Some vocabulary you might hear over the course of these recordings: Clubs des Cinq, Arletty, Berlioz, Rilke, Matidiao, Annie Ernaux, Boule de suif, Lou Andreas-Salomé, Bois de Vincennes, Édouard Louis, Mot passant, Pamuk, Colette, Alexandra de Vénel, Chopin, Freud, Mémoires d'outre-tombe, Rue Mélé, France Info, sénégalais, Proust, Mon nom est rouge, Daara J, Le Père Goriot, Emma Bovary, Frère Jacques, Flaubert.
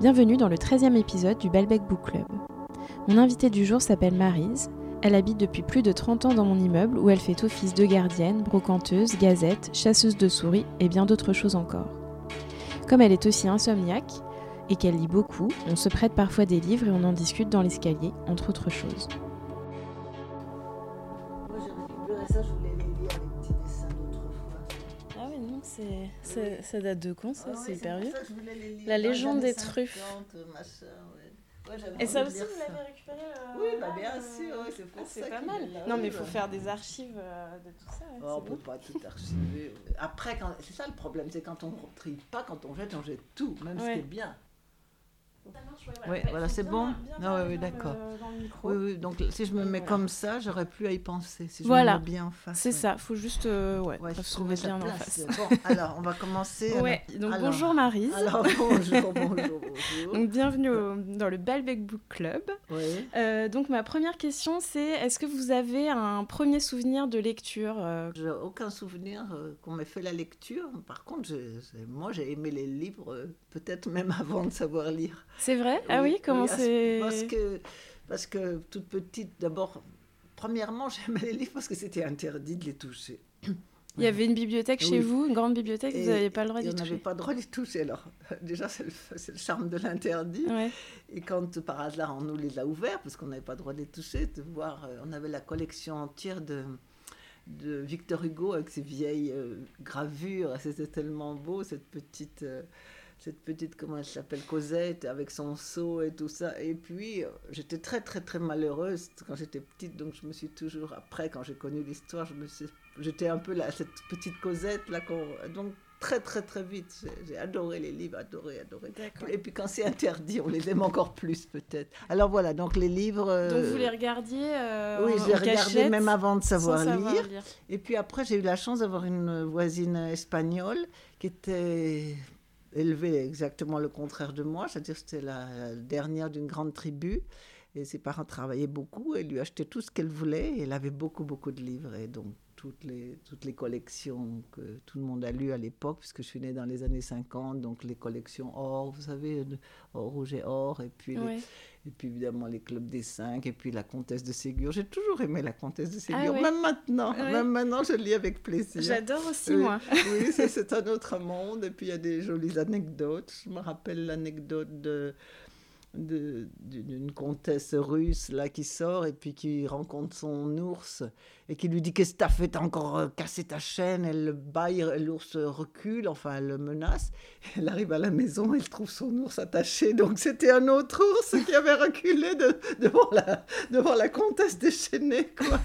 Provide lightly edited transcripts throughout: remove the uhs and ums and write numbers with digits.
Bienvenue dans le 13e épisode du Balbec Book Club. Mon invitée du jour s'appelle Maryse. Elle habite depuis plus de 30 ans dans mon immeuble où elle fait office de gardienne, brocanteuse, gazette, chasseuse de souris et bien d'autres choses encore. Comme elle est aussi insomniaque et qu'elle lit beaucoup, on se prête parfois des livres et on en discute dans l'escalier, entre autres choses. Moi j'ai récupéré ça, je voulais les lire, les petits dessins d'autrefois. Ah oui, non, ça date de quand ça? C'est hyper vieux. La légende des truffes. Et ça aussi, vous l'avez récupéré Oui, bah bien sûr, oui, c'est pour ça. C'est pas mal. Non, mais il faut faire des archives de tout ça. On ne peut pas tout archiver. Après, c'est ça le problème, c'est quand on ne trie pas, quand on jette tout, même ce qui est bien. Ça marche, ouais, voilà, c'est bon. Oui, d'accord. Oui, donc si je me mets comme ça, j'aurais plus à y penser. Si je me mets bien en face. C'est ça, il faut juste trouver bien en face. Bon, alors, on va commencer. Donc bonjour Maryse. Alors, bonjour. Donc, bienvenue dans le Balbec Book Club. Oui. Donc, ma première question, c'est est-ce que vous avez un premier souvenir de lecture? J'ai aucun souvenir qu'on m'ait fait la lecture. Par contre, moi, j'ai aimé les livres, peut-être même avant de savoir lire. C'est vrai? Ah oui, comment c'est... Parce que toute petite, d'abord, premièrement, j'aimais les livres parce que c'était interdit de les toucher. Il y avait une bibliothèque chez vous, une grande bibliothèque, et vous n'aviez pas le droit d'y toucher. On n'avait pas le droit d'y toucher, alors. Déjà, c'est le charme de l'interdit. Ouais. Et quand, par hasard, on nous les a ouverts, parce qu'on n'avait pas le droit de les toucher, de voir, on avait la collection entière de Victor Hugo avec ses vieilles gravures. C'était tellement beau, cette petite, comment elle s'appelle, Cosette, avec son seau et tout ça. Et puis, j'étais très, très, très malheureuse quand j'étais petite. Donc, je me suis toujours... Après, quand j'ai connu l'histoire, j'étais un peu cette petite Cosette. Là, donc, très, très, très vite. J'ai adoré les livres, adoré. D'accord. Et puis, quand c'est interdit, on les aime encore plus, peut-être. Alors, voilà, donc les livres... Donc, vous les regardiez Oui, je les regardais même avant de savoir lire. Et puis, après, j'ai eu la chance d'avoir une voisine espagnole qui était... élevée exactement le contraire de moi, c'est-à-dire que c'était la dernière d'une grande tribu et ses parents travaillaient beaucoup et lui achetaient tout ce qu'elle voulait et elle avait beaucoup de livres et donc toutes les collections que tout le monde a lues à l'époque puisque je suis née dans les années 50, donc les collections or, vous savez, rouge et or et puis... Ouais. Et puis, évidemment, les Clubs des Cinq, et puis La Comtesse de Ségur. J'ai toujours aimé La Comtesse de Ségur, même maintenant, je lis avec plaisir. J'adore aussi, moi. Oui, c'est un autre monde, et puis il y a des jolies anecdotes. Je me rappelle l'anecdote d'une comtesse russe, là, qui sort, et puis qui rencontre son ours, et qui lui dit « Qu'est-ce que t'as fait? T'as encore cassé ta chaîne ?» Elle le bat, l'ours recule, enfin, elle le menace. Elle arrive à la maison, elle trouve son ours attaché. Donc, c'était un autre ours qui avait reculé devant la comtesse déchaînée, quoi.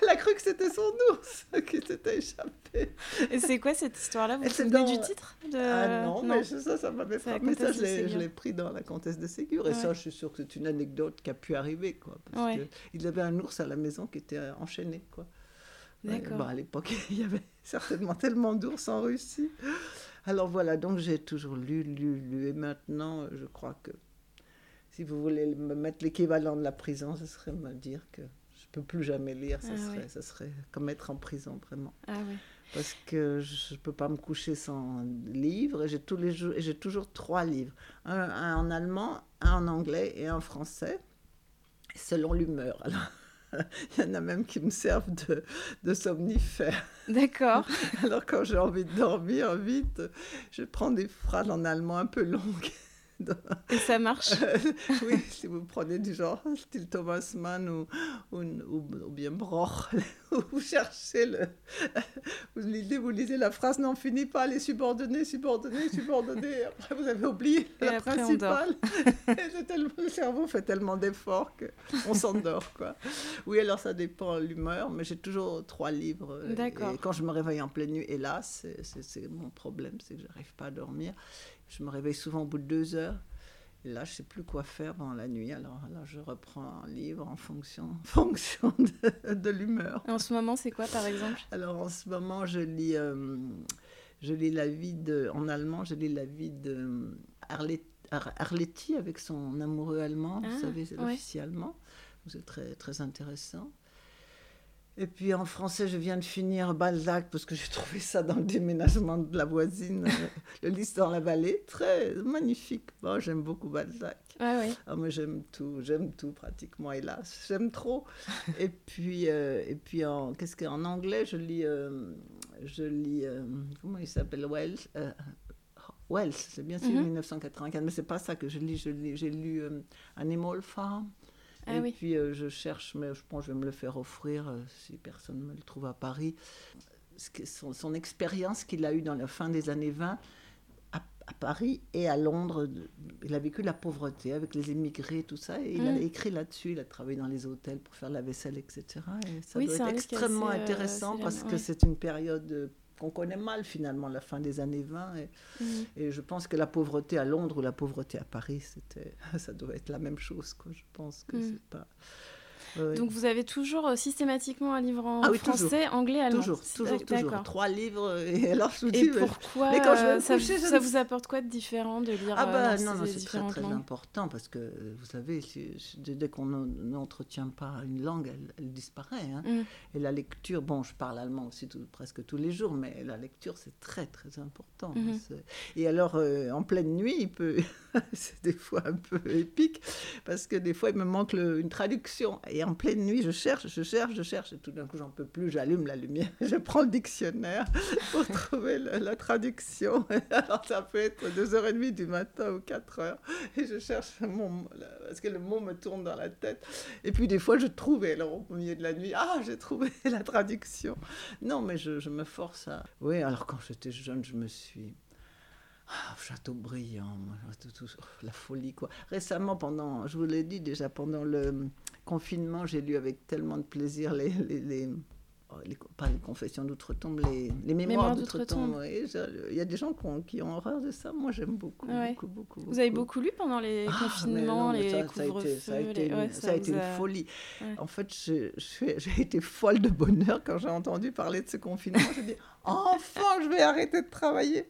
Elle a cru que c'était son ours qui s'était échappé. Et c'est quoi cette histoire-là? Vous vous souvenez du titre de... Ah non, mais ça m'avait frappé. Mais ça, je l'ai pris dans La Comtesse de Ségur. Et ça, je suis sûre que c'est une anecdote qui a pu arriver, quoi. Parce qu'il avait un ours à la maison qui était enchaîné. Quoi. D'accord. Bah, à l'époque, il y avait certainement tellement d'ours en Russie. Alors voilà, donc j'ai toujours lu. Et maintenant, je crois que si vous voulez me mettre l'équivalent de la prison, ce serait me dire que je ne peux plus jamais lire. Ça serait comme être en prison, vraiment. Ah oui. Parce que je ne peux pas me coucher sans livre. Et j'ai toujours 3 livres. Un en allemand, un en anglais et un en français, selon l'humeur. Alors... Il y en a même qui me servent de somnifère. D'accord. Alors, quand j'ai envie de dormir, vite, je prends des phrases en allemand un peu longues. Et ça marche? Oui, si vous prenez du genre, style Thomas Mann ou bien Broch, vous cherchez vous lisez la phrase, n'en finit pas, les subordonnés, après vous avez oublié la principale. Le cerveau fait tellement d'efforts qu'on s'endort, quoi. Oui, alors ça dépend de l'humeur, mais j'ai toujours 3 livres. D'accord. Et quand je me réveille en pleine nuit, hélas, c'est mon problème, c'est que je n'arrive pas à dormir. Je me réveille souvent au bout de 2 heures. Et là, je ne sais plus quoi faire pendant la nuit. Alors là, je reprends un livre en fonction de l'humeur. Et en ce moment, c'est quoi, par exemple? Alors, en ce moment, je lis la vie de Arletty avec son amoureux allemand. Vous savez, c'est l'officier allemand. C'est très, très intéressant. Et puis en français, je viens de finir Balzac parce que j'ai trouvé ça dans le déménagement de la voisine, Le Lis dans la vallée, très magnifique. Bon, j'aime beaucoup Balzac. Ouais, ouais. Ah, mais j'aime tout pratiquement, hélas, j'aime trop. Et puis en anglais, je lis comment il s'appelle, Wells, c'est bien sûr 1984, mais c'est pas ça que je lis. J'ai lu Animal Farm. Ah, et oui. Puis je cherche, mais je pense que je vais me le faire offrir si personne ne me le trouve à Paris. Son expérience qu'il a eue dans la fin des années 20 à Paris et à Londres, il a vécu la pauvreté avec les émigrés, tout ça, et il a écrit là-dessus, il a travaillé dans les hôtels pour faire la vaisselle, etc. Et ça doit être extrêmement intéressant parce que c'est une période qu'on connaît mal finalement, la fin des années 20. Et je pense que la pauvreté à Londres ou la pauvreté à Paris, ça doit être la même chose, quoi. Je pense que c'est pas... Donc vous avez toujours systématiquement un livre en français, toujours. Anglais, allemand. Toujours. 3 livres. Et alors je vous dis. Et pourquoi ça vous apporte quoi de différent de lire? C'est très très important parce que vous savez, dès qu'on n'entretient pas une langue, elle disparaît. Hein. Et la lecture, bon, je parle allemand aussi presque tous les jours, mais la lecture c'est très très important. Et alors en pleine nuit, c'est des fois un peu épique parce que des fois il me manque une traduction. Et en pleine nuit, je cherche, et tout d'un coup, j'en peux plus, j'allume la lumière, je prends le dictionnaire pour trouver la traduction. Alors, ça peut être 2h30 du matin ou 4h, et je cherche parce que le mot me tourne dans la tête. Et puis, des fois, je trouve, alors au milieu de la nuit, j'ai trouvé la traduction. Non, mais je me force à... Oui, alors quand j'étais jeune, je me suis... Chateaubriand, la folie, quoi. Récemment, je vous l'ai dit déjà, pendant le confinement, j'ai lu avec tellement de plaisir les confessions d'outre-tombe, les mémoires d'outre-tombe. Il y a des gens qui ont horreur de ça. Moi, j'aime beaucoup, beaucoup. Vous avez beaucoup lu pendant les confinements, les couvre-feux? Ça a été une folie. Ouais. En fait, j'ai été folle de bonheur quand j'ai entendu parler de ce confinement. J'ai dit, enfin, je vais arrêter de travailler.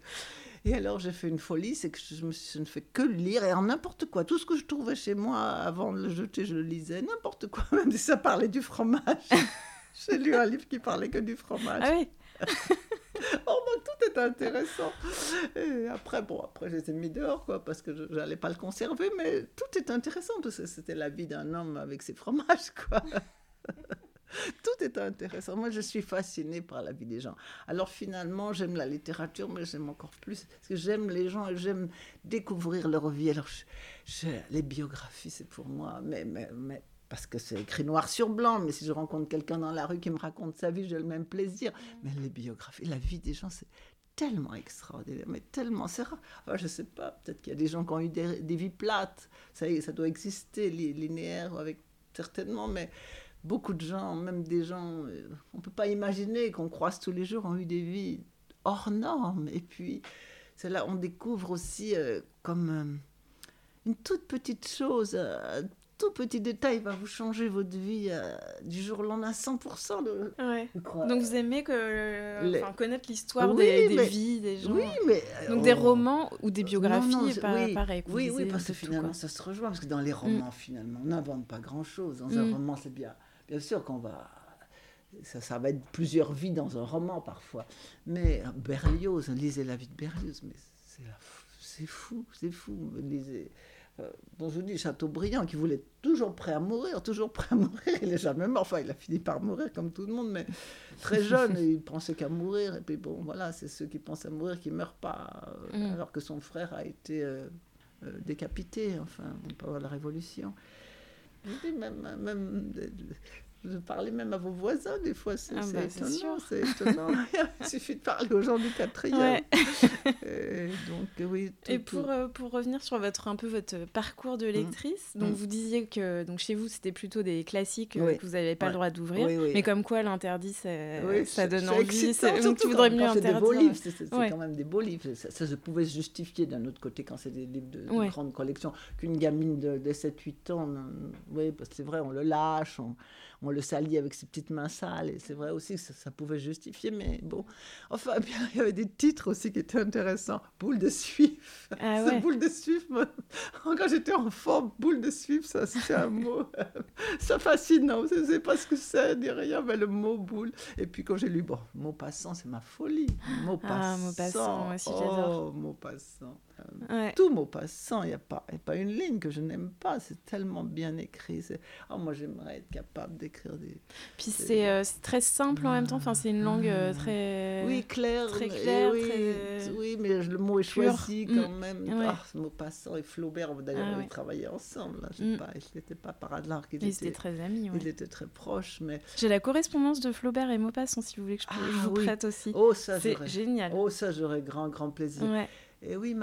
Et alors, j'ai fait une folie, c'est que je ne fais que lire, et en n'importe quoi. Tout ce que je trouvais chez moi, avant de le jeter, je le lisais, n'importe quoi. Même si ça parlait du fromage. J'ai lu un livre qui parlait que du fromage. Ah oui. Tout est intéressant. Et après, je les ai mis dehors, quoi, parce que je n'allais pas le conserver, mais tout est intéressant, parce que c'était la vie d'un homme avec ses fromages, quoi. Tout est intéressant. Moi, je suis fascinée par la vie des gens. Alors, finalement, j'aime la littérature, mais j'aime encore plus. Parce que j'aime les gens et j'aime découvrir leur vie. Alors, les biographies, c'est pour moi. Mais parce que c'est écrit noir sur blanc. Mais si je rencontre quelqu'un dans la rue qui me raconte sa vie, j'ai le même plaisir. Mais les biographies, la vie des gens, c'est tellement extraordinaire, mais tellement, c'est rare. Enfin, je ne sais pas, peut-être qu'il y a des gens qui ont eu des vies plates. Ça doit exister, linéaire, avec, certainement, mais... Beaucoup de gens, même des gens, on ne peut pas imaginer qu'on croise tous les jours, ont eu des vies hors normes. Et puis, c'est là on découvre aussi une toute petite chose, un tout petit détail va vous changer votre vie du jour au lendemain à 100%. Donc, vous aimez connaître l'histoire des vies des gens. Oui, mais... Donc, des romans ou des biographies, pareil. Oui, parce que finalement, ça se rejoint. Parce que dans les romans, finalement, on n'invente pas grand-chose. Dans un roman, c'est bien... Bien sûr qu'on va... Ça va être plusieurs vies dans un roman, parfois. Mais Berlioz, lisez la vie de Berlioz, mais c'est fou. Lisez... je vous dis, Chateaubriand, qui voulait toujours prêt à mourir, il n'est jamais mort. Enfin, il a fini par mourir, comme tout le monde, mais très jeune, il pensait qu'à mourir. Et puis bon, voilà, c'est ceux qui pensent à mourir qui ne meurent pas, alors que son frère a été décapité, enfin, pendant la Révolution. Même, je parlais même à vos voisins, des fois, c'est étonnant. Il suffit de parler aux gens du 4e. Ouais. Pour revenir sur votre parcours de lectrice, donc vous disiez que chez vous, c'était plutôt des classiques que vous n'avez pas le droit d'ouvrir, mais comme quoi l'interdit, ça donne envie. Donc tu voudrais mieux interdire. C'est quand même des beaux livres. Ça se pouvait se justifier d'un autre côté quand c'est des livres de grande collection, qu'une gamine de 7-8 ans, parce que c'est vrai, on le lâche, on le salit avec ses petites mains sales, et c'est vrai aussi que ça pouvait justifier, mais bon. Enfin, bien, il y avait des titres aussi qui étaient intéressants. Boule de suif. Ah ouais. Boule de suif, moi, quand j'étais enfant, boule de suif, ça, c'est un mot, ça fascine, non, je ne sais pas ce que c'est, ni rien, mais le mot boule. Et puis quand j'ai lu, bon, Mot passant, c'est ma folie. Mot passant. Ah, Mot passant, moi aussi, j'adore. Oh, Mot passant. Ouais. Tout Maupassant, il n'y a pas une ligne que je n'aime pas, c'est tellement bien écrit. Moi j'aimerais être capable d'écrire des... Puis c'est très simple en même temps, enfin, c'est une langue très... Oui, claire. Très claire, oui, très... oui, mais le mot est pure. Choisi quand même. Ouais. Ah, Maupassant et Flaubert, d'ailleurs, ils travaillaient ensemble, là, je ne sais pas, ils n'étaient pas par hasard. Ils étaient très amis, ouais. Ils étaient très proches, mais... J'ai la correspondance de Flaubert et Maupassant, si vous voulez que je vous prête aussi. Oh, ça, c'est génial. Oh, ça, j'aurais grand plaisir. Ouais. Et oui,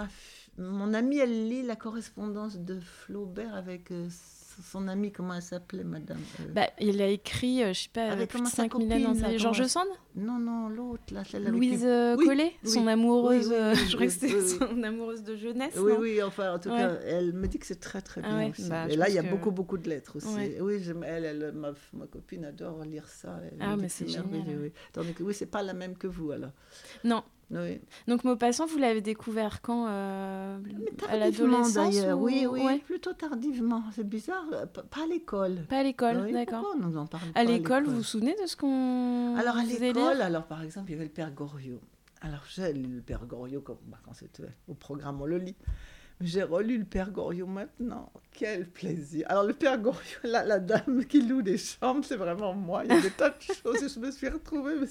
mon amie, elle lit la correspondance de Flaubert avec son amie, comment elle s'appelait, madame il a écrit, je sais pas, avec plus de 5000 ans. Georges Sand ? Non, l'autre, là. Louise Collet, son amoureuse, je crois que c'était son amoureuse de jeunesse. Oui, enfin, en tout cas, elle me dit que c'est très, très bien aussi. Et là, il y a beaucoup de lettres aussi. Ouais. Oui, elle ma copine adore lire ça. Mais c'est génial. Tandis que, oui, c'est pas la même que vous, alors. Non. Oui. Donc Maupassant, vous l'avez découvert quand à l'adolescence d'ailleurs. Ou... Oui, ouais. Plutôt tardivement. C'est bizarre, pas à l'école. Pas à l'école, oui, d'accord. Pourquoi on nous en parle pas à l'école, vous vous souvenez de ce qu'on... Alors à l'école, par exemple, il y avait le Père Goriot. Alors j'ai lu le Père Goriot quand c'était au programme, on le lit. J'ai relu le Père Goriot maintenant. Quel plaisir. Alors, le Père Goriot, la dame qui loue des chambres, c'est vraiment moi. Il y a des tas de choses et je me suis retrouvée, mais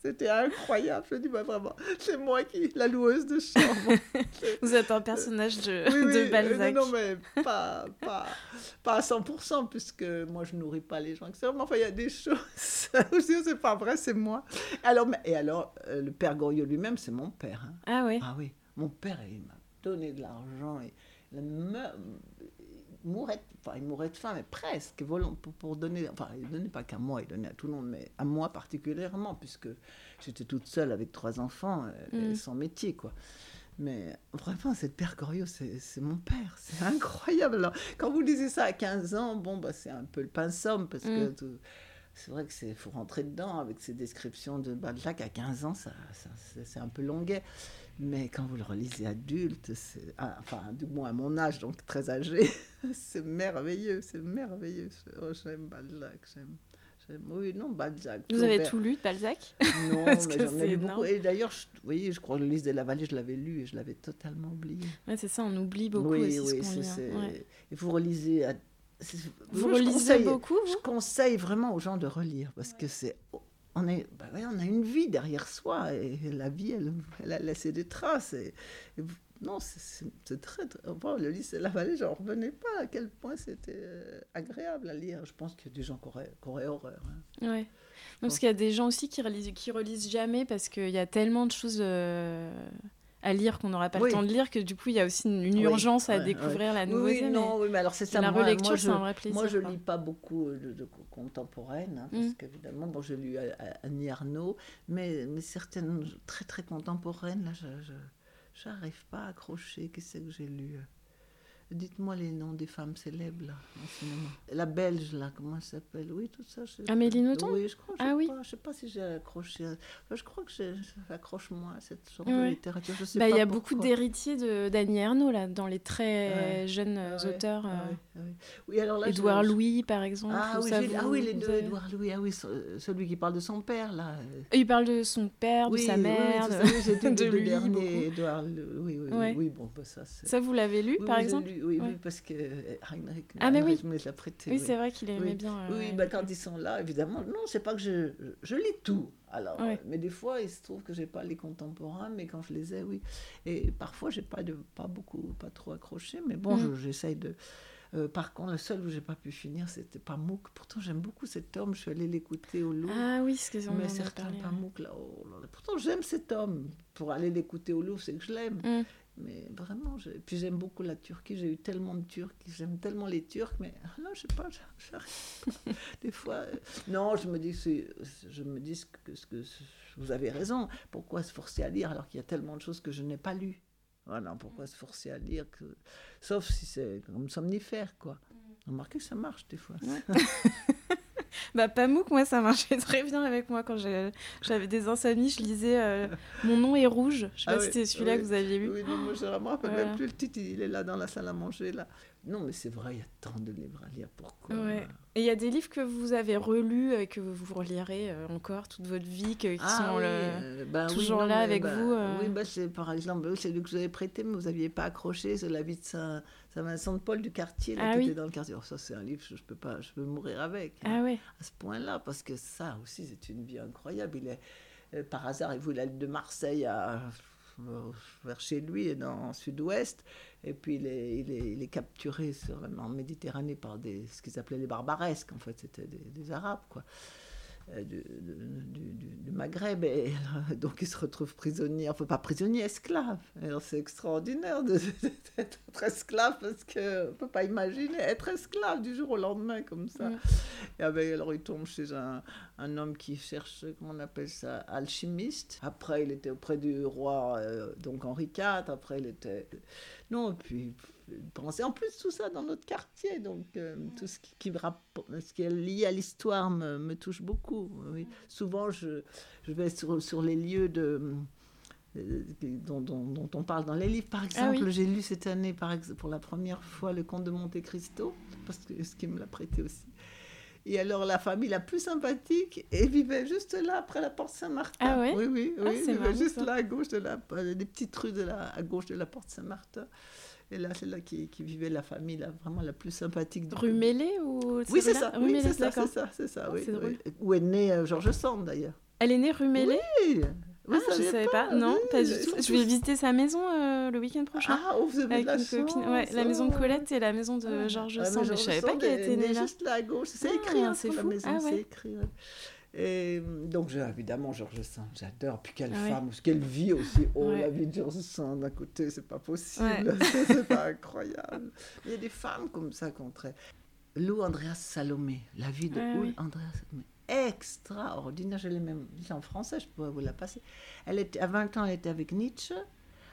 c'était incroyable, je me dis, vraiment, c'est moi qui, la loueuse de chambre. Vous êtes un personnage de Balzac. Non, mais pas à 100%, puisque moi, je nourris pas les gens. Mais enfin, il y a des choses où je dis, c'est pas vrai, c'est moi. Alors, le Père Goriot lui-même, c'est mon père. Hein. Ah oui. Ah oui, mon père, il m'a donné de l'argent. Et la il mourait de faim, mais presque, pour donner... Enfin, il ne donnait pas qu'à moi, il donnait à tout le monde, mais à moi particulièrement, puisque j'étais toute seule avec 3 enfants, sans métier, quoi. Mais vraiment, cette Père Goriot, c'est mon père, c'est incroyable. Alors, quand vous lisez ça à 15 ans, c'est un peu le pince-homme, parce que... C'est vrai qu'il faut rentrer dedans avec ces descriptions de Balzac à 15 ans, c'est un peu longuet. Mais quand vous le relisez adulte, du moins à mon âge, donc très âgé, c'est merveilleux. J'aime Balzac, Balzac. Vous avez tout lu de Balzac ? Non, mais j'en ai lu beaucoup. Et d'ailleurs, je crois que Le Lis dans la vallée, je l'avais lu et je l'avais totalement oublié. Ouais, c'est ça, on oublie beaucoup aussi ce qu'on lit. Et vous relisez vous relisez beaucoup, vous ? Je conseille vraiment aux gens de relire parce que on a une vie derrière soi et la vie elle a laissé des traces non, c'est très Le Lis dans la vallée, j'en revenais pas à quel point c'était agréable à lire. Je pense qu'il y a des gens qui auraient horreur. Hein. Ouais. Parce qu'il y a des gens aussi qui relisent jamais parce qu'il y a tellement de choses à lire qu'on n'aura pas le temps de lire, que du coup il y a aussi une urgence à découvrir la nouveauté. Mais alors c'est ça. La relecture, c'est un vrai plaisir. Moi je lis pas beaucoup de contemporaine, hein, parce qu'évidemment j'ai lu Annie Arnaud, mais certaines très très contemporaines là, je n'arrive pas à accrocher. Qu'est-ce que j'ai lu ? Dites-moi les noms des femmes célèbres là, en cinéma. La belge là, comment elle s'appelle ? Oui, tout ça. Amélie Nothomb ? Oui, je crois. Je ne sais pas si j'ai accroché. Enfin, je crois que j'accroche moins à cette sorte de littérature. Il y a beaucoup d'héritiers d'Annie Ernaux là, dans les très jeunes auteurs. Oui, alors là, Édouard Louis par exemple. Les deux Édouard Louis. Ah oui, celui qui parle de son père là. Il parle de son père, de sa mère, de lui. Dernier Édouard Louis. Oui, bon, ça c'est. Ça vous l'avez lu par exemple ? Oui, parce que Heinrich me l'a prêté. Oui, c'est vrai qu'il aimait bien. Quand ils sont là, évidemment. Non, c'est pas que je lis tout. Alors, mais des fois, il se trouve que j'ai pas les contemporains, mais quand je les ai, Et parfois, j'ai pas trop accroché, mais j'essaye de. Par contre, le seul où j'ai pas pu finir, c'était Pamuk. Pourtant, j'aime beaucoup cet homme. Je suis allée l'écouter au Louvre. Ah oui, ce que j'en ai parlé. Mais certains Pamuk là. Pourtant, j'aime cet homme. Pour aller l'écouter au Louvre, c'est que je l'aime. Mais vraiment, puis j'aime beaucoup la Turquie, j'ai eu tellement de Turcs, j'aime tellement les Turcs, mais là, je sais pas, j'arrive. Des fois, je me dis que vous avez raison, pourquoi se forcer à lire alors qu'il y a tellement de choses que je n'ai pas lues ? Voilà, pourquoi se forcer à lire, sauf si c'est comme somnifère, quoi. Remarquez que ça marche des fois. Bah, Pamuk, moi, ça marchait très bien avec moi. Quand j'avais des insomnies, je lisais Mon nom est rouge. Je sais pas si c'était celui-là que vous aviez lu. Oui, moi, je ne me rappelle même plus. Le titre, il est là dans la salle à manger, là. Non, mais c'est vrai, il y a tant de livres à lire. Pourquoi Et il y a des livres que vous avez relus et que vous relirez encore toute votre vie, qui sont toujours là avec vous. Oui, c'est, par exemple, celui que vous avez prêté, mais vous n'aviez pas accroché, c'est La vie de Saint Vincent de Paul du quartier, là, qui était dans le quartier. Alors, ça, c'est un livre que je peux mourir avec. À ce point-là, parce que ça aussi, c'est une vie incroyable. Il est, par hasard, il voulait aller de Marseille vers chez lui, dans le sud-ouest, et puis il est capturé en Méditerranée par ce qu'ils appelaient les barbaresques, en fait, c'était des Arabes, quoi, du Maghreb, et donc il se retrouve prisonnier, enfin pas prisonnier, esclave. Alors c'est extraordinaire d'être esclave, parce qu'on ne peut pas imaginer être esclave du jour au lendemain, comme ça. Et alors il tombe chez un homme qui cherche, comment on appelle ça, alchimiste. Après, il était auprès du roi, donc Henri IV. Après, il était... Non, puis... Penser. En plus, tout ça dans notre quartier, donc tout ce qui est lié à l'histoire me touche beaucoup. Oui. Souvent, je vais sur les lieux dont on parle dans les livres. Par exemple, j'ai lu cette année pour la première fois le Comte de Monte Cristo, parce que ce qui me l'a prêté aussi. Et alors, la famille la plus sympathique, elle vivait juste là, après la Porte Saint-Martin. Elle vivait juste là, à gauche de des petites rues à gauche de la Porte Saint-Martin. Et là, c'est là qui vivait la famille là, vraiment la plus sympathique. Rue Mélé ou... Oui, c'est ça. Oui, c'est ça. Oui, oui. Où est née Georges Sand, d'ailleurs. Elle est née rue Mélé. Oui. Je ne savais pas. Non, pas du tout. Je vais visiter sa maison le week-end prochain. Vous avez la chance. La maison de Colette et la maison de Georges Sand. Je ne savais pas qu'elle était née là. Juste là, à gauche. C'est écrit, c'est fou. C'est écrit, Et donc, évidemment, Georges Sand, j'adore. Puis quelle femme, quelle vie aussi. La vie de Georges Sand, d'un côté, c'est pas possible. C'est pas incroyable. Il y a des femmes comme ça qu'on traite. Lou Andreas-Salomé, la vie de Lou Andreas-Salomé. Extraordinaire. Je l'ai même dit en français, je pourrais vous la passer. À 20 ans, elle était avec Nietzsche.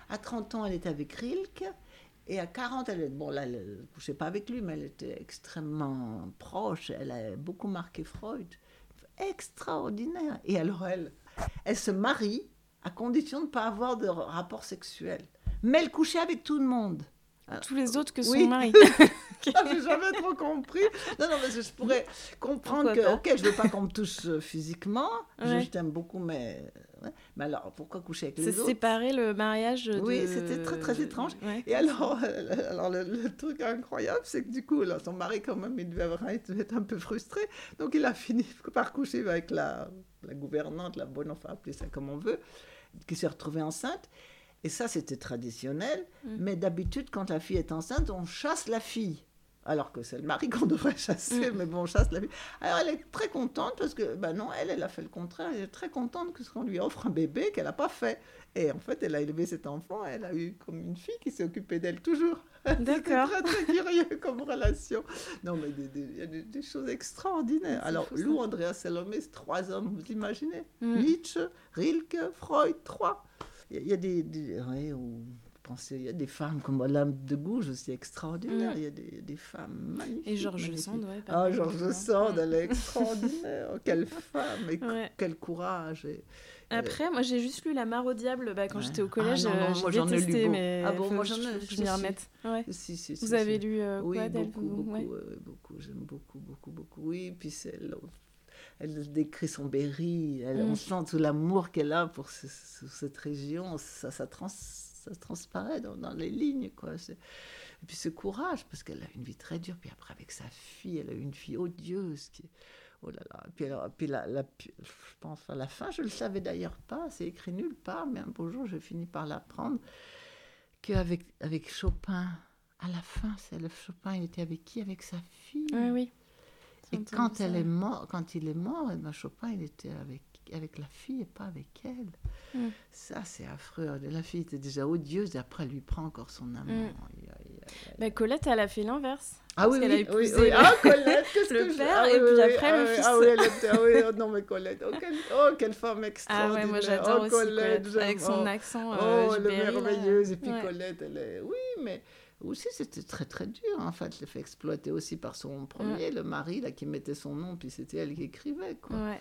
À 30 ans, elle était avec Rilke. Et à 40, elle ne couchait pas avec lui, mais elle était extrêmement proche. Elle a beaucoup marqué Freud. Extraordinaire. Et alors elle se marie à condition de ne pas avoir de rapport sexuel, mais elle couchait avec tout le monde, tous les autres que son mari. J'ai jamais trop compris. Non, parce que je pourrais comprendre je veux pas qu'on me touche physiquement, je t'aime beaucoup, mais alors pourquoi coucher avec les autres? Séparer le mariage c'était très très étrange. Et alors le truc incroyable, c'est que du coup là, son mari, quand même, il devait être un peu frustré, donc il a fini par coucher avec la gouvernante, la bonne, enfin appelez ça comme on veut, qui s'est retrouvée enceinte. Et ça, c'était traditionnel, mais d'habitude, quand la fille est enceinte, on chasse la fille, alors que c'est le mari qu'on devrait chasser, mais bon, on chasse la fille. Alors, elle est très contente, parce que, elle a fait le contraire, elle est très contente que ce qu'on lui offre un bébé qu'elle n'a pas fait. Et en fait, elle a élevé cet enfant, elle a eu comme une fille qui s'est occupée d'elle toujours. D'accord. C'était très, très curieux comme relation. Non, mais il y a des choses extraordinaires. Alors, Lou Andreas-Salomé, c'est 3 hommes, vous imaginez, Nietzsche, Rilke, Freud, 3. Il y a des femmes comme l'âme de gauche aussi extraordinaire. Il y a des femmes magnifiques. Et Georges Sand, Georges Sand, elle est extraordinaire. Quelle femme et quel courage. Après, moi, j'ai juste lu La Mare au diable quand j'étais au collège. Moi, j'en ai lu. Moi, j'en ai lu. Je m'y remette. Vous avez lu quoi d'elle? Beaucoup. J'aime beaucoup. Oui, puis c'est l'autre. Elle décrit son Berry, on sent tout l'amour qu'elle a pour cette région, ça transparaît dans les lignes, quoi. Et puis ce courage, parce qu'elle a une vie très dure, puis après avec sa fille, elle a une fille odieuse, oh là là, je pense à la fin, je ne le savais d'ailleurs pas, c'est écrit nulle part, mais un beau jour je finis par l'apprendre, qu'avec Chopin, à la fin, Chopin, il était avec qui? Avec sa fille. Oui. Et quand il est mort, Chopin, il était avec la fille et pas avec elle. Ça, c'est affreux. La fille était déjà odieuse et après, elle lui prend encore son amant. Colette, elle a fait l'inverse. Parce qu'elle a épousé Colette, le père et puis après le fils. Colette. Quelle femme extraordinaire. Moi, j'adore aussi Colette. Avec son accent. Elle est merveilleuse. Et puis Colette, elle est... Oui, mais... aussi c'était très très dur, en fait. Elle s'est fait exploiter aussi par son premier, le mari là, qui mettait son nom, puis c'était elle qui écrivait, quoi. Ouais.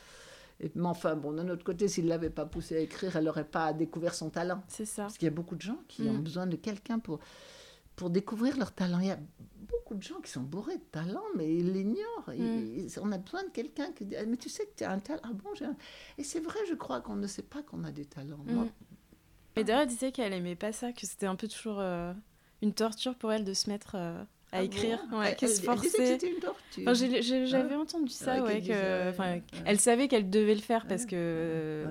Et, mais enfin, bon, d'un autre côté, s'il ne l'avait pas poussée à écrire, elle n'aurait pas découvert son talent. C'est ça. Parce qu'il y a beaucoup de gens qui ont besoin de quelqu'un pour découvrir leur talent. Il y a beaucoup de gens qui sont bourrés de talent, mais ils l'ignorent. On a besoin de quelqu'un qui dit « Mais tu sais que tu as un talent. » « Ah bon, j'ai un... » Et c'est vrai, je crois qu'on ne sait pas qu'on a des talents. Moi. Mais d'ailleurs, elle disait qu'elle n'aimait pas ça, que c'était un peu toujours une torture pour elle de se mettre... à écrire, qu'elle se forçait. Elle disait que c'était une torture. Enfin, j'avais entendu ça, Elle savait qu'elle devait le faire parce que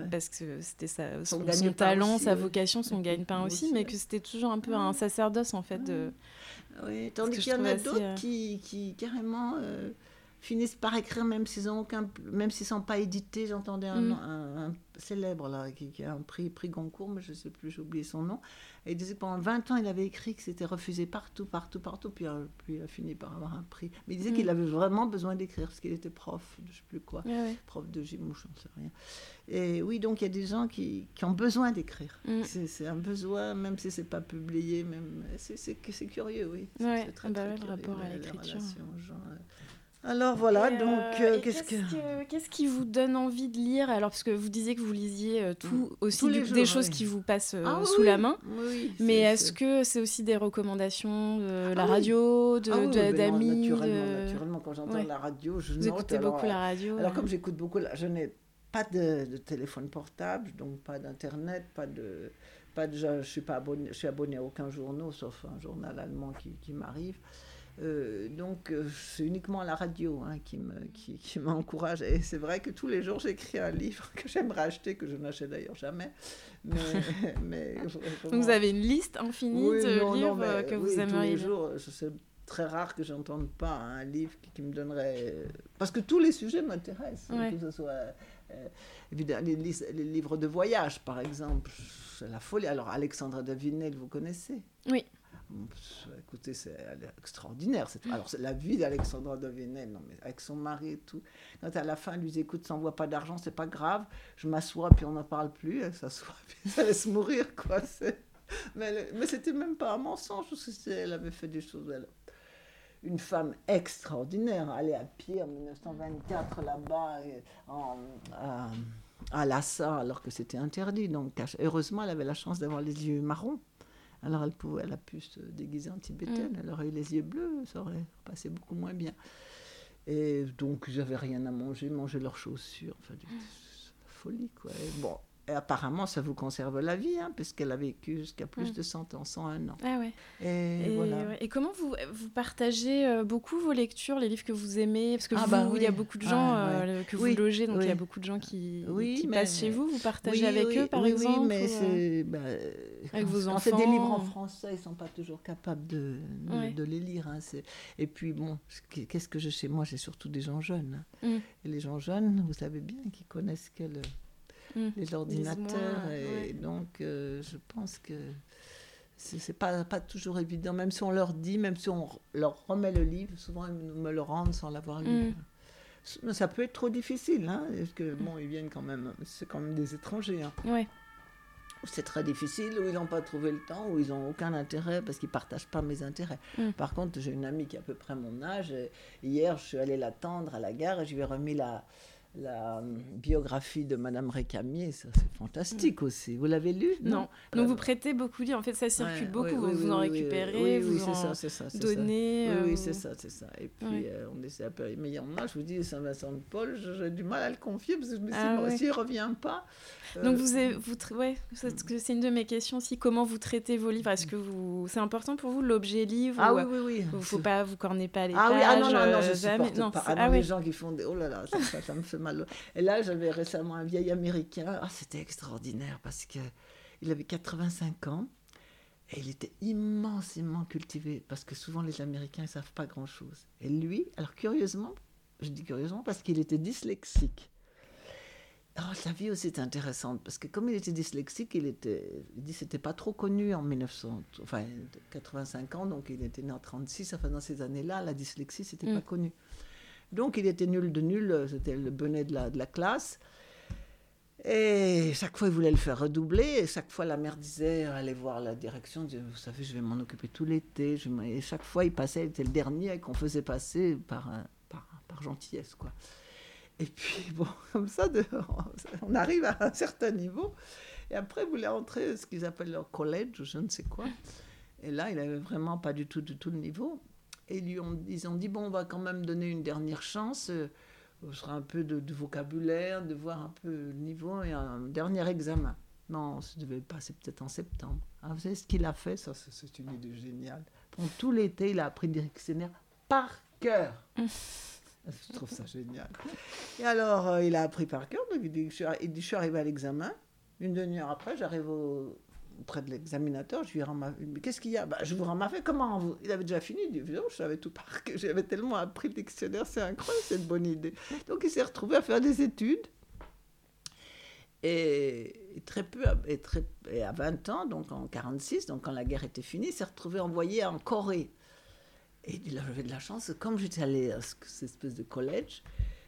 c'était son talent, aussi, sa vocation, son gagne-pain aussi, mais que c'était toujours un peu un sacerdoce, en fait. Oui, tandis qu'il y en a d'autres qui carrément finissent par écrire, même s'ils ne sont pas édités. J'entendais un célèbre, là, qui a un prix Goncourt, mais je ne sais plus, j'ai oublié son nom. Et il disait que pendant 20 ans, il avait écrit que c'était refusé partout. Puis il a fini par avoir un prix. Mais il disait qu'il avait vraiment besoin d'écrire, parce qu'il était prof, je ne sais plus quoi. Prof de gym, ou je ne sais rien. Et oui, donc il y a des gens qui ont besoin d'écrire. C'est un besoin, même si ce n'est pas publié. C'est curieux, oui. C'est très, très curieux, le rapport à l'écriture. Alors voilà, qu'est-ce qui vous donne envie de lire ? Alors, parce que vous disiez que vous lisiez des choses qui vous passent sous la main, mais est-ce que c'est aussi des recommandations de la radio, d'amis ? Naturellement, quand j'entends la radio, je note. Vous écoutez beaucoup la radio ? Alors, comme j'écoute beaucoup, je n'ai pas de téléphone portable, donc pas d'internet, je ne suis abonnée à aucun journal, sauf un journal allemand qui m'arrive. Donc c'est uniquement la radio qui m'encourage, et c'est vrai que tous les jours j'écris un livre que j'aimerais acheter, que je n'achète d'ailleurs jamais, mais vraiment... Vous avez une liste infinie de livres que vous aimeriez lire. Tous les jours, c'est très rare que j'entende pas un livre qui me donnerait, parce que tous les sujets m'intéressent, que ce soit évidemment les livres de voyage par exemple, c'est la folie. Alors Alexandre de Vinel, vous connaissez ? Oui. Écoutez, c'est extraordinaire. Alors, c'est la vie d'Alexandra de Vénel, avec son mari et tout. Quand à la fin, elle lui dit, écoute, ça n'envoie pas d'argent, c'est pas grave, je m'assois, puis on n'en parle plus. Elle s'assoit, puis ça laisse mourir, quoi. Mais c'était même pas un mensonge, parce qu'elle avait fait des choses. Une femme extraordinaire, aller à pied en 1924, là-bas, à Lhasa, alors que c'était interdit. Donc, heureusement, elle avait la chance d'avoir les yeux marrons. Alors elle a pu se déguiser en tibétaine, elle aurait eu les yeux bleus, ça aurait passé beaucoup moins bien. Et donc ils n'avaient rien à manger, mangeaient leurs chaussures, enfin c'est la folie, quoi. Et bon, et apparemment ça vous conserve la vie, puisqu'elle a vécu jusqu'à plus de 101 ans. Ah ouais. Et voilà. Et comment vous partagez beaucoup vos lectures, les livres que vous aimez, parce que il y a beaucoup de gens que vous logez, donc il y a beaucoup de gens qui passent chez vous partagez avec eux par exemple. Oui, mais c'est... avec vos enfants. Quand c'est des livres en français, ils ne sont pas toujours capables de les lire. Et puis, bon, qu'est-ce que j'ai chez moi ? J'ai surtout des gens jeunes. Et les gens jeunes, vous savez bien qu'ils connaissent que les ordinateurs. Et donc, je pense que ce n'est pas toujours évident. Même si on leur dit, même si on leur remet le livre, souvent ils me le rendent sans l'avoir lu. Ça peut être trop difficile, parce que, ils viennent quand même... C'est quand même des étrangers. Oui. C'est très difficile, ou ils n'ont pas trouvé le temps, ou ils n'ont aucun intérêt, parce qu'ils ne partagent pas mes intérêts. Par contre, j'ai une amie qui a à peu près mon âge. Et hier, je suis allée l'attendre à la gare et je lui ai remis la biographie de Madame Récamier. Ça, c'est fantastique aussi. Vous l'avez lu ? Non. Donc, vous prêtez beaucoup de livres. En fait, ça circule beaucoup. Vous en récupérez, vous en donnez. Oui, c'est ça, c'est ça. Et puis, on essaie un peu. Mais il y en a, je vous dis, Saint Vincent de Paul, j'ai du mal à le confier, parce que je me dis, s'il ne revient pas... Donc, c'est une de mes questions aussi. Comment vous traitez vos livres ? Est-ce que c'est important pour vous, l'objet livre ? Ah oui. Il ne faut pas vous corner pas les pages. Ah oui, non, je ne supporte pas. Les gens qui font des... Oh là là, ça me fait mal. Et là, j'avais récemment un vieil Américain. C'était extraordinaire, parce qu'il avait 85 ans et il était immensément cultivé, parce que souvent, les Américains ne savent pas grand-chose. Et lui, alors curieusement, je dis curieusement, parce qu'il était dyslexique. Alors, sa vie aussi est intéressante, parce que comme il était dyslexique, il dit que ce n'était pas trop connu en 85 ans, donc il était né en 36, enfin dans ces années-là, la dyslexie, ce n'était pas connu. Donc il était nul de nul, c'était le bonnet de la classe. Et chaque fois, il voulait le faire redoubler. Et chaque fois, la mère disait, allez voir la direction. Disait, vous savez, je vais m'en occuper tout l'été. Et chaque fois, il passait, il était le dernier qu'on faisait passer par gentillesse, quoi. Et puis, bon, comme ça, on arrive à un certain niveau. Et après, il voulait entrer ce qu'ils appellent leur collège ou je ne sais quoi. Et là, il n'avait vraiment pas du tout le niveau. Et ils ont dit, bon, on va quand même donner une dernière chance. Ce sera un peu de vocabulaire, de voir un peu le niveau et un dernier examen. Non, ça devait passer peut-être en septembre. Alors, vous savez ce qu'il a fait, ça, c'est une idée géniale. Pendant tout l'été, il a appris le dictionnaire par cœur. Je trouve ça génial. Et alors, il a appris par cœur. Donc, il dit, je suis arrivé à l'examen. Une demi-heure après, j'arrive auprès de l'examinateur. Je lui rends ma feuille. Mais qu'est-ce qu'il y a ? Bah, je vous rends ma feuille. Comment vous... Il avait déjà fini. Il dit, non, je savais tout par cœur. J'avais tellement appris le dictionnaire. C'est incroyable, cette bonne idée. Donc, il s'est retrouvé à faire des études. Et à 20 ans, donc en 1946, donc quand la guerre était finie, il s'est retrouvé envoyé en Corée. Et il avait de la chance, comme j'étais allée à cette espèce de collège,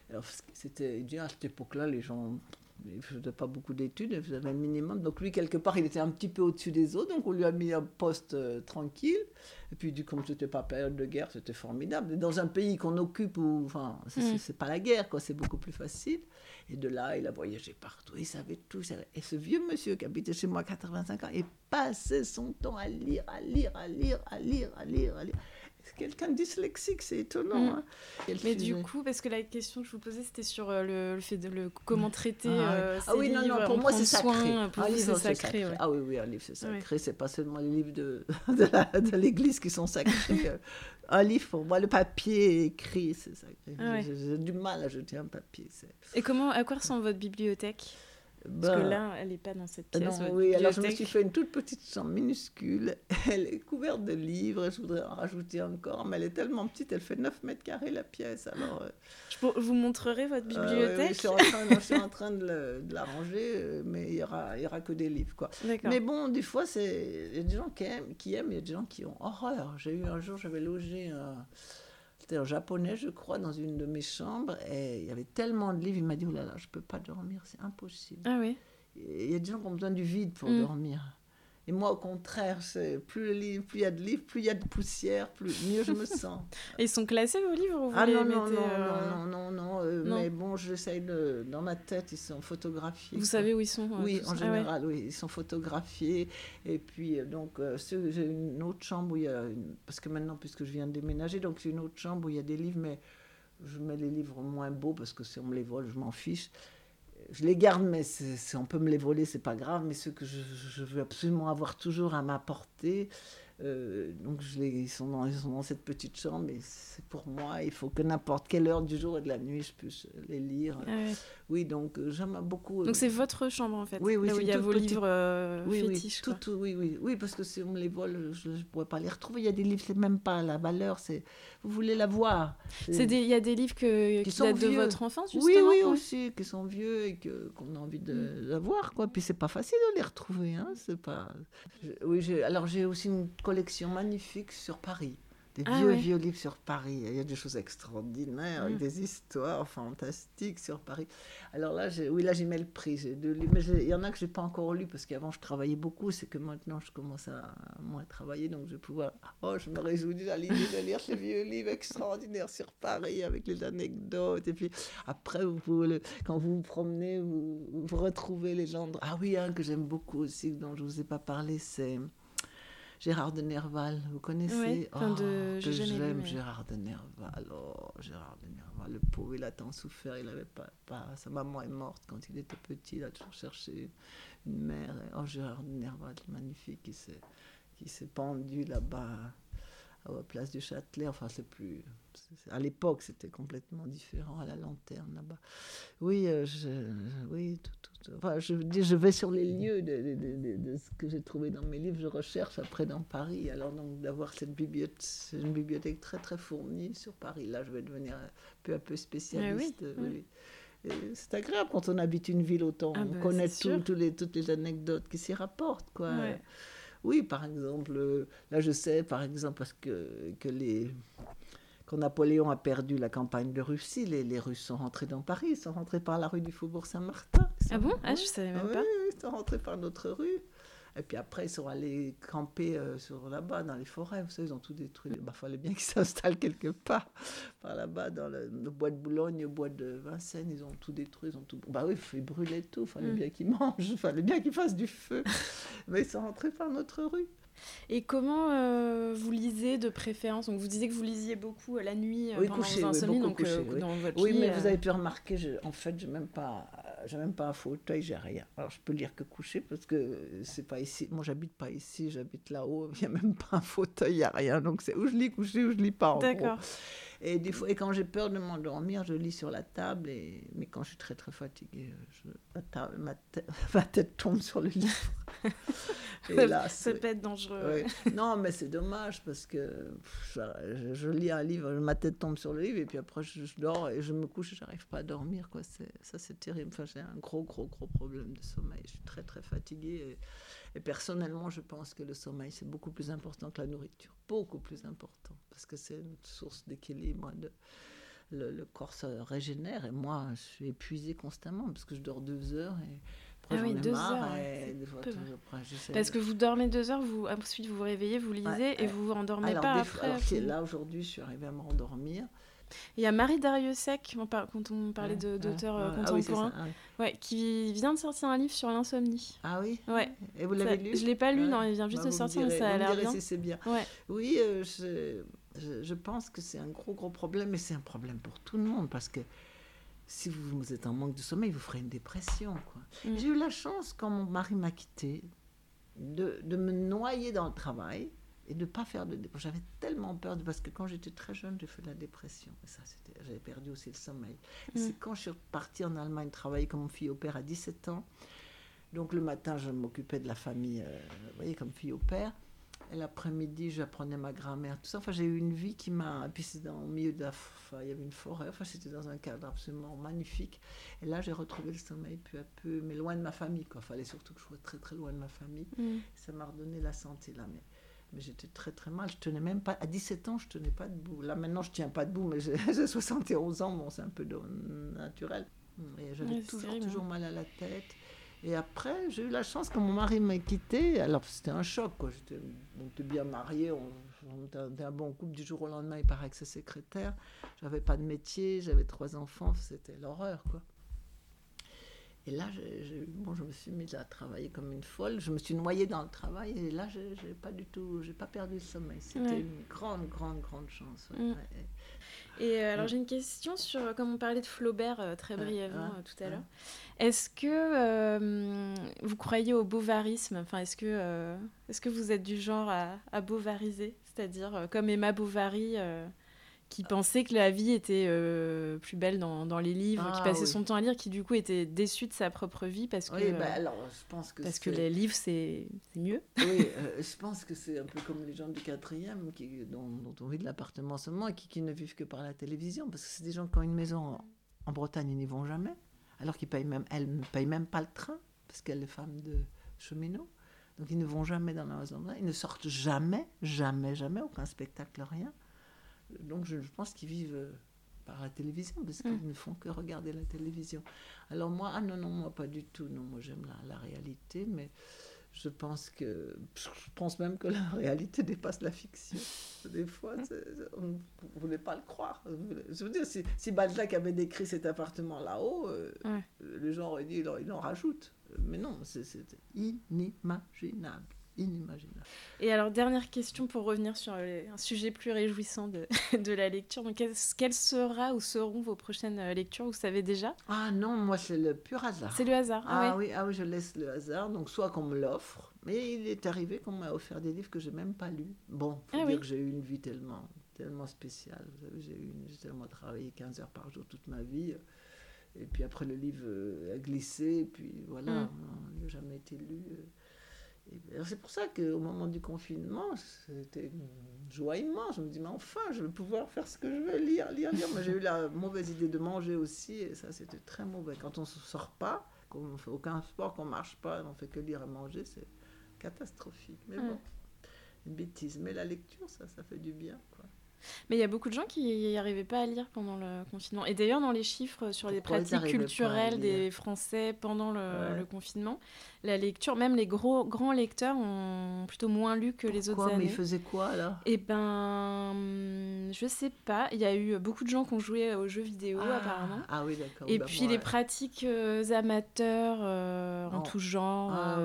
alors c'était, il dit, à cette époque-là, les gens ne faisaient pas beaucoup d'études, ils faisaient un minimum. Donc lui, quelque part, il était un petit peu au-dessus des autres, donc on lui a mis un poste tranquille. Et puis, comme ce n'était pas période de guerre, c'était formidable. Et dans un pays qu'on occupe, enfin, c'est pas la guerre, quoi, c'est beaucoup plus facile. Et de là, il a voyagé partout, il savait tout. Et ce vieux monsieur qui habitait chez moi à 85 ans, il passait son temps à lire. C'est quelqu'un de dyslexique, c'est étonnant. Hein. Mais du coup, parce que la question que je vous posais, c'était sur le fait de comment traiter ces livres. Ah oui, non, pour moi, c'est sacré. Un livre, c'est sacré. Ah oui, un livre, c'est sacré. Ouais. C'est pas seulement les livres de l'Église qui sont sacrés. Un livre, pour moi, le papier écrit, c'est sacré. Ah ouais. J'ai du mal à jeter un papier. Et à quoi ressemble votre bibliothèque ? Parce que là, elle n'est pas dans cette pièce. Non, oui, alors je me suis fait une toute petite chambre minuscule. Elle est couverte de livres. Je voudrais en rajouter encore, mais elle est tellement petite, elle fait 9 mètres carrés la pièce. Alors, je vous montrerai votre bibliothèque. Oui, je suis en train de la ranger, mais il y aura que des livres, quoi. D'accord. Mais bon, des fois, il y a des gens qui aiment, il y a des gens qui ont horreur. J'avais logé un japonais, je crois, dans une de mes chambres, et il y avait tellement de livres, il m'a dit, oh là là, je peux pas dormir, c'est impossible. Ah oui. Il y a des gens qui ont besoin du vide pour dormir. Et moi, au contraire, c'est plus il y a de livres, plus il y a de poussière, mieux je me sens. Et ils sont classés, vos livres, ou vous non. Mais bon, j'essaye dans ma tête, ils sont photographiés. Vous savez où ils sont? Oui, en général, oui, ils sont photographiés. Et puis, donc, j'ai une autre chambre où il y a... Parce que maintenant, puisque je viens de déménager, donc j'ai une autre chambre où il y a des livres, mais je mets les livres moins beaux, parce que si on me les vole, je m'en fiche. Je les garde, mais on peut me les voler, c'est pas grave, mais ceux que je veux absolument avoir toujours à ma portée, donc ils sont dans cette petite chambre, et c'est pour moi, il faut que n'importe quelle heure du jour et de la nuit, je puisse les lire. Ah ouais. Oui, donc j'aime beaucoup... Donc c'est votre chambre, en fait, oui, là où il y a vos livres fétiches. Oui, parce que si on me les vole, je ne pourrais pas les retrouver. Il y a des livres, c'est même pas la valeur, vous voulez la voir. Il y a des livres qui datent de votre enfance, justement. Oui, aussi, qui sont vieux et qu'on a envie d'avoir, quoi. Puis c'est pas facile de les retrouver, hein, c'est pas... Alors j'ai aussi une collection magnifique sur Paris. Des vieux livres sur Paris. Il y a des choses extraordinaires, avec des histoires fantastiques sur Paris. Alors là, j'y mets le prix. J'ai 2 livres, mais il y en a que je n'ai pas encore lu, parce qu'avant, je travaillais beaucoup. C'est que maintenant, je commence à moins travailler, donc je vais pouvoir... Oh, je me réjouis déjà de lire ces vieux livres extraordinaires sur Paris, avec les anecdotes. Et puis après, quand vous vous promenez, vous retrouvez les gens... Ah oui, un que j'aime beaucoup aussi, dont je ne vous ai pas parlé, c'est... Gérard de Nerval, vous connaissez? Oui, j'aime Gérard de Nerval. Oh, Gérard de Nerval, le pauvre, il a tant souffert, il avait pas... Sa maman est morte quand il était petit, il a toujours cherché une mère. Et, oh, Gérard de Nerval, magnifique, qui s'est pendu là-bas, à la place du Châtelet. Enfin, c'est plus... À l'époque, c'était complètement différent, à la lanterne, là-bas. Oui, Enfin, je vais sur les lieux de ce que j'ai trouvé dans mes livres, je recherche après dans Paris. Alors donc d'avoir cette bibliothèque, une bibliothèque très très fournie sur Paris. Là, je vais devenir peu à peu spécialiste. Oui. C'est agréable quand on habite une ville autant, on connaît toutes les anecdotes qui s'y rapportent, quoi. Ouais. Oui, par exemple, là je sais, par exemple, parce que quand Napoléon a perdu la campagne de Russie, les Russes sont rentrés dans Paris, ils sont rentrés par la rue du Faubourg Saint-Martin. Ah bon? Ah, je ne savais même pas. Oui, ils sont rentrés par notre rue. Et puis après, ils sont allés camper sur là-bas, dans les forêts. Vous savez, ils ont tout détruit. Il fallait bien qu'ils s'installent quelque part. Par là-bas, dans le bois de Boulogne, le bois de Vincennes, ils ont tout détruit. Ils ont tout... Bah oui, il fallait brûler tout. Il fallait bien qu'ils mangent. Il fallait bien qu'ils fassent du feu. Mais ils sont rentrés par notre rue. Et comment vous lisez de préférence? Donc vous disiez que vous lisiez beaucoup la nuit pendant vos insomnies, donc couché, dans votre lit. Oui, mais vous avez pu remarquer, j'ai même pas un fauteuil, j'ai rien. Alors je peux lire que couché parce que c'est pas ici. Moi, j'habite pas ici, j'habite là-haut. Il y a même pas un fauteuil, il y a rien. Donc c'est où je lis couché, où je lis pas. En D'accord. Gros. Et des fois, et quand j'ai peur de m'endormir, je lis sur la table. Mais quand je suis très très fatiguée, ma tête tombe sur le livre. Et là, ça peut être dangereux. Oui. Non, mais c'est dommage parce que je lis un livre, ma tête tombe sur le livre et puis après je dors et je me couche et j'arrive pas à dormir, quoi. C'est terrible. Enfin, j'ai un gros problème de sommeil. Je suis très très fatiguée et personnellement, je pense que le sommeil c'est beaucoup plus important que la nourriture, beaucoup plus important parce que c'est une source d'équilibre. Le corps se régénère et moi je suis épuisée constamment parce que je dors 2 heures et après j'en ai 2 heures, et des fois, après, parce que vous dormez 2 heures, vous ensuite vous vous réveillez, vous lisez et vous vous endormez alors, pas après. Alors là aujourd'hui je suis arrivée à me rendormir. Il y a Marie Dariussec, quand on parlait d'auteurs contemporains, qui vient de sortir un livre sur l'insomnie. Ah oui. Ouais. Et vous l'avez lu? Je l'ai pas lu, non. Il vient juste de sortir, mais ça a l'air bien. C'est bien. Ouais. Oui, je pense que c'est un gros problème, mais c'est un problème pour tout le monde parce que si vous êtes en manque de sommeil, vous ferez une dépression, quoi. Mmh. J'ai eu la chance quand mon mari m'a quittée de me noyer dans le travail. Et de ne pas faire de dépression. J'avais tellement peur, parce que quand j'étais très jeune, j'ai fait de la dépression. Et ça, j'avais perdu aussi le sommeil. Et c'est quand je suis repartie en Allemagne travailler comme fille au père à 17 ans. Donc le matin, je m'occupais de la famille, vous voyez, comme fille au père. Et l'après-midi, j'apprenais ma grammaire, tout ça. Enfin, j'ai eu une vie qui m'a... Et puis c'était au milieu de la... Enfin, il y avait une forêt. Enfin, c'était dans un cadre absolument magnifique. Et là, j'ai retrouvé le sommeil peu à peu, mais loin de ma famille, quoi. Il fallait surtout que je sois très, très loin de ma famille. Ça m'a redonné la santé, là, mais j'étais très très mal, je tenais même pas, à 17 ans je tenais pas debout, là maintenant je tiens pas debout mais j'ai 71 ans, bon c'est un peu naturel, et j'avais toujours mal à la tête, et après j'ai eu la chance quand mon mari m'a quittée, alors c'était un choc quoi, on était bien mariés, on était un bon couple, du jour au lendemain il part avec ses secrétaires, j'avais pas de métier, j'avais 3 enfants, c'était l'horreur quoi. Et là, je me suis mise à travailler comme une folle. Je me suis noyée dans le travail. Et là, j'ai pas perdu le sommeil. C'était une grande chance. Ouais. Et alors, j'ai une question sur, comme on parlait de Flaubert très brièvement tout à l'heure. Est-ce que vous croyez au bovarisme? Enfin, est-ce que vous êtes du genre à bovariser? C'est-à-dire, comme Emma Bovary... qui pensait que la vie était plus belle dans les livres, qui passait son temps à lire, qui du coup était déçue de sa propre vie parce que, alors, je pense que parce que les livres c'est mieux. Oui, je pense que c'est un peu comme les gens du 4e dont on vit de l'appartement seulement et qui ne vivent que par la télévision, parce que c'est des gens qui ont une maison en Bretagne, ils n'y vont jamais, alors qu'ils ne payent même pas le train, parce qu'elle est femme de cheminot, donc ils ne vont jamais dans la maison, ils ne sortent jamais, aucun spectacle, rien. Donc je pense qu'ils vivent par la télévision, parce qu'ils ne font que regarder la télévision. Alors moi, moi pas du tout. Non, moi j'aime la réalité, mais je pense même que la réalité dépasse la fiction. Des fois, on ne voulait pas le croire. Je veux dire, si Balzac avait décrit cet appartement là-haut, les gens auraient dit, il en rajoute. Mais non, c'est inimaginable. Inimaginable. Et alors, dernière question pour revenir sur un sujet plus réjouissant de la lecture. Donc, quelle sera ou seront vos prochaines lectures? Vous savez déjà? Ah non, moi, c'est le pur hasard. C'est le hasard. Ah oui, je laisse le hasard. Donc, soit qu'on me l'offre, mais il est arrivé qu'on m'a offert des livres que j'ai même pas lus. Bon, il faut dire que j'ai eu une vie tellement spéciale. Vous savez, j'ai tellement travaillé 15 heures par jour toute ma vie. Et puis après, le livre a glissé. Et puis voilà, il n'a jamais été lu. C'est pour ça qu'au moment du confinement, c'était une joie immense. Je me dis, mais enfin, je vais pouvoir faire ce que je veux, lire. Mais j'ai eu la mauvaise idée de manger aussi, et ça, c'était très mauvais. Quand on ne sort pas, qu'on ne fait aucun sport, qu'on ne marche pas, on ne fait que lire et manger, c'est catastrophique. Mais bon, une bêtise. Mais la lecture, ça fait du bien, quoi. Mais il y a beaucoup de gens qui n'arrivaient pas à lire pendant le confinement. Et d'ailleurs, dans les chiffres sur pourquoi les pratiques culturelles des Français pendant le confinement, la lecture, même les grands lecteurs ont plutôt moins lu que les autres années. Mais ils faisaient quoi, là ? Eh bien, je sais pas. Il y a eu beaucoup de gens qui ont joué aux jeux vidéo, apparemment. Ah oui, d'accord. Et puis, les pratiques amateurs en tout genre,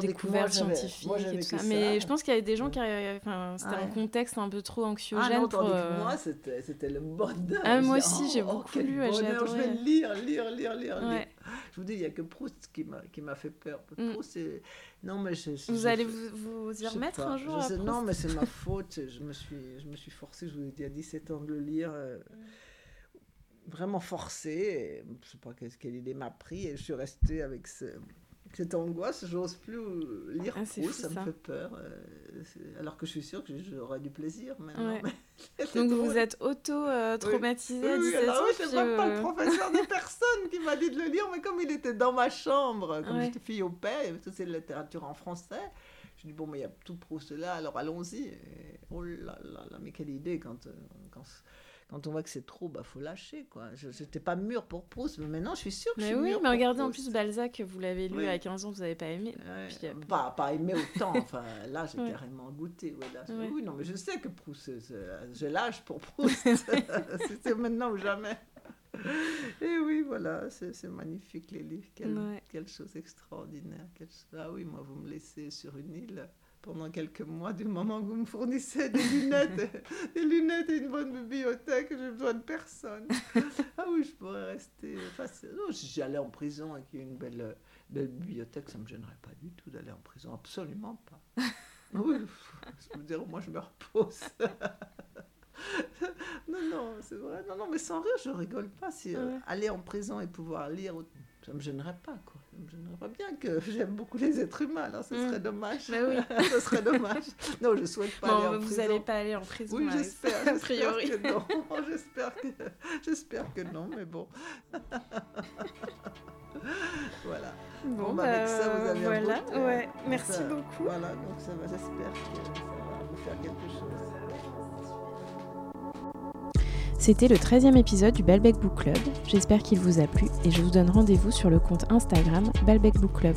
découvertes scientifiques et tout ça. Mais je pense qu'il y avait des gens qui arrivaient... C'était un contexte un peu trop anxiogène. Ah non, tandis que moi, c'était le bonheur. Ah, moi aussi, j'ai beaucoup lu. J'ai adoré. Je vais lire. Je vous dis, il n'y a que Proust qui m'a fait peur. Proust, c'est... Non, mais vous allez vous y remettre un jour à Proust. Non, mais c'est ma faute. Je me suis forcée, je vous ai dit, à 17 ans de le lire. Vraiment forcée. Et je ne sais pas quelle idée m'a pris. Et je suis restée avec cette angoisse, j'ose plus lire Proust, ça me fait peur. Alors que je suis sûre que j'aurai du plaisir maintenant. Ouais. Donc vous êtes auto-traumatisée à 17 ans. Oui, c'est même pas le professeur de personne qui m'a dit de le lire, mais comme il était dans ma chambre, comme j'étais fille au paix, tout c'est de la littérature en français, je dis bon, mais il y a tout Proust là, alors allons-y. Et, oh là là là, mais quelle idée quand on voit que c'est trop, bah faut lâcher quoi. J'étais pas mûre pour Proust, mais maintenant je suis sûre que je suis mûre. Mais regardez, en plus Balzac, vous l'avez lu à 15 ans, vous avez pas aimé. Puis, pas aimé autant. Enfin là, j'ai carrément goûté. Oui, non, mais je sais que Proust, je lâche pour Proust. C'était maintenant ou jamais. Et oui, voilà, c'est magnifique les livres. Quelle chose extraordinaire. Ah oui, moi vous me laissez sur une île. Pendant quelques mois, du moment que vous me fournissez des lunettes et une bonne bibliothèque, j'ai besoin de personne. Ah oui, je pourrais rester. Enfin, si j'allais en prison avec une belle bibliothèque, ça ne me gênerait pas du tout d'aller en prison, absolument pas. Oui, je veux dire, moi je me repose. Non, c'est vrai. Non, mais sans rire, je rigole pas. Si aller en prison et pouvoir lire. Ça me gênerait pas, quoi. Ça me gênerait pas, bien que j'aime beaucoup les êtres humains, alors ce serait dommage. Bah oui. Ce serait dommage. Non, je souhaite pas aller en prison. Vous n'allez pas aller en prison. Oui, j'espère. A priori. J'espère que non. J'espère que non, mais bon. Voilà. Bon, avec ça, vous avez un peu de temps. Ouais. Merci beaucoup. Voilà, donc ça va. J'espère que ça va vous faire quelque chose. C'était le 13e épisode du Balbec Book Club. J'espère qu'il vous a plu et je vous donne rendez-vous sur le compte Instagram Balbec Book Club.